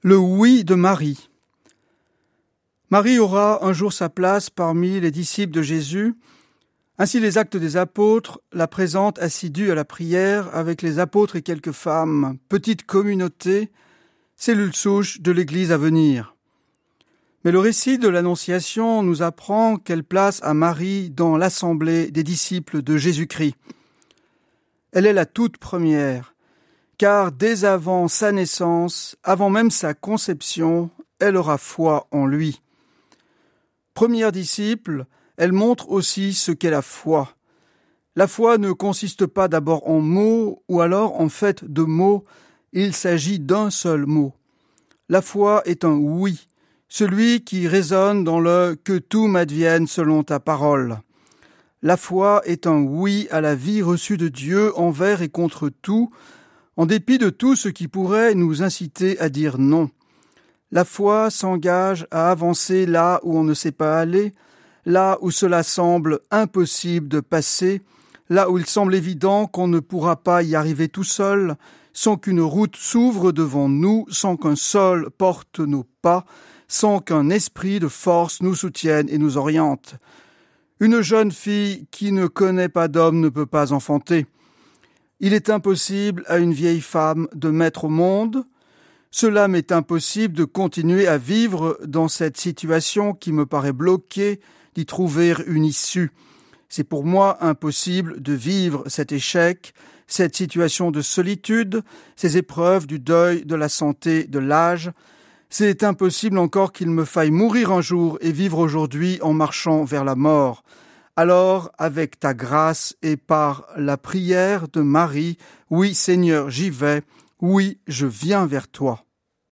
Le oui de Marie. Marie aura un jour sa place parmi les disciples de Jésus. Ainsi, les Actes des Apôtres la présentent assidue à la prière avec les apôtres et quelques femmes, petite communauté, cellule souche de l'Église à venir. Mais le récit de l'Annonciation nous apprend quelle place a Marie dans l'assemblée des disciples de Jésus-Christ. Elle est la toute première. Car dès avant sa naissance, avant même sa conception, elle aura foi en lui. Première disciple, elle montre aussi ce qu'est la foi. La foi ne consiste pas d'abord en mots ou alors en fait de mots, il s'agit d'un seul mot. La foi est un oui, celui qui résonne dans le « que tout m'advienne selon ta parole ». La foi est un oui à la vie reçue de Dieu envers et contre tout, en dépit de tout ce qui pourrait nous inciter à dire non. La foi s'engage à avancer là où on ne sait pas aller, là où cela semble impossible de passer, là où il semble évident qu'on ne pourra pas y arriver tout seul, sans qu'une route s'ouvre devant nous, sans qu'un sol porte nos pas, sans qu'un esprit de force nous soutienne et nous oriente. Une jeune fille qui ne connaît pas d'homme ne peut pas enfanter. Il est impossible à une vieille femme de mettre au monde. Cela m'est impossible de continuer à vivre dans cette situation qui me paraît bloquée, d'y trouver une issue. C'est pour moi impossible de vivre cet échec, cette situation de solitude, ces épreuves du deuil, de la santé, de l'âge. C'est impossible encore qu'il me faille mourir un jour et vivre aujourd'hui en marchant vers la mort. Alors, avec ta grâce et par la prière de Marie, oui Seigneur, j'y vais, oui, je viens vers toi.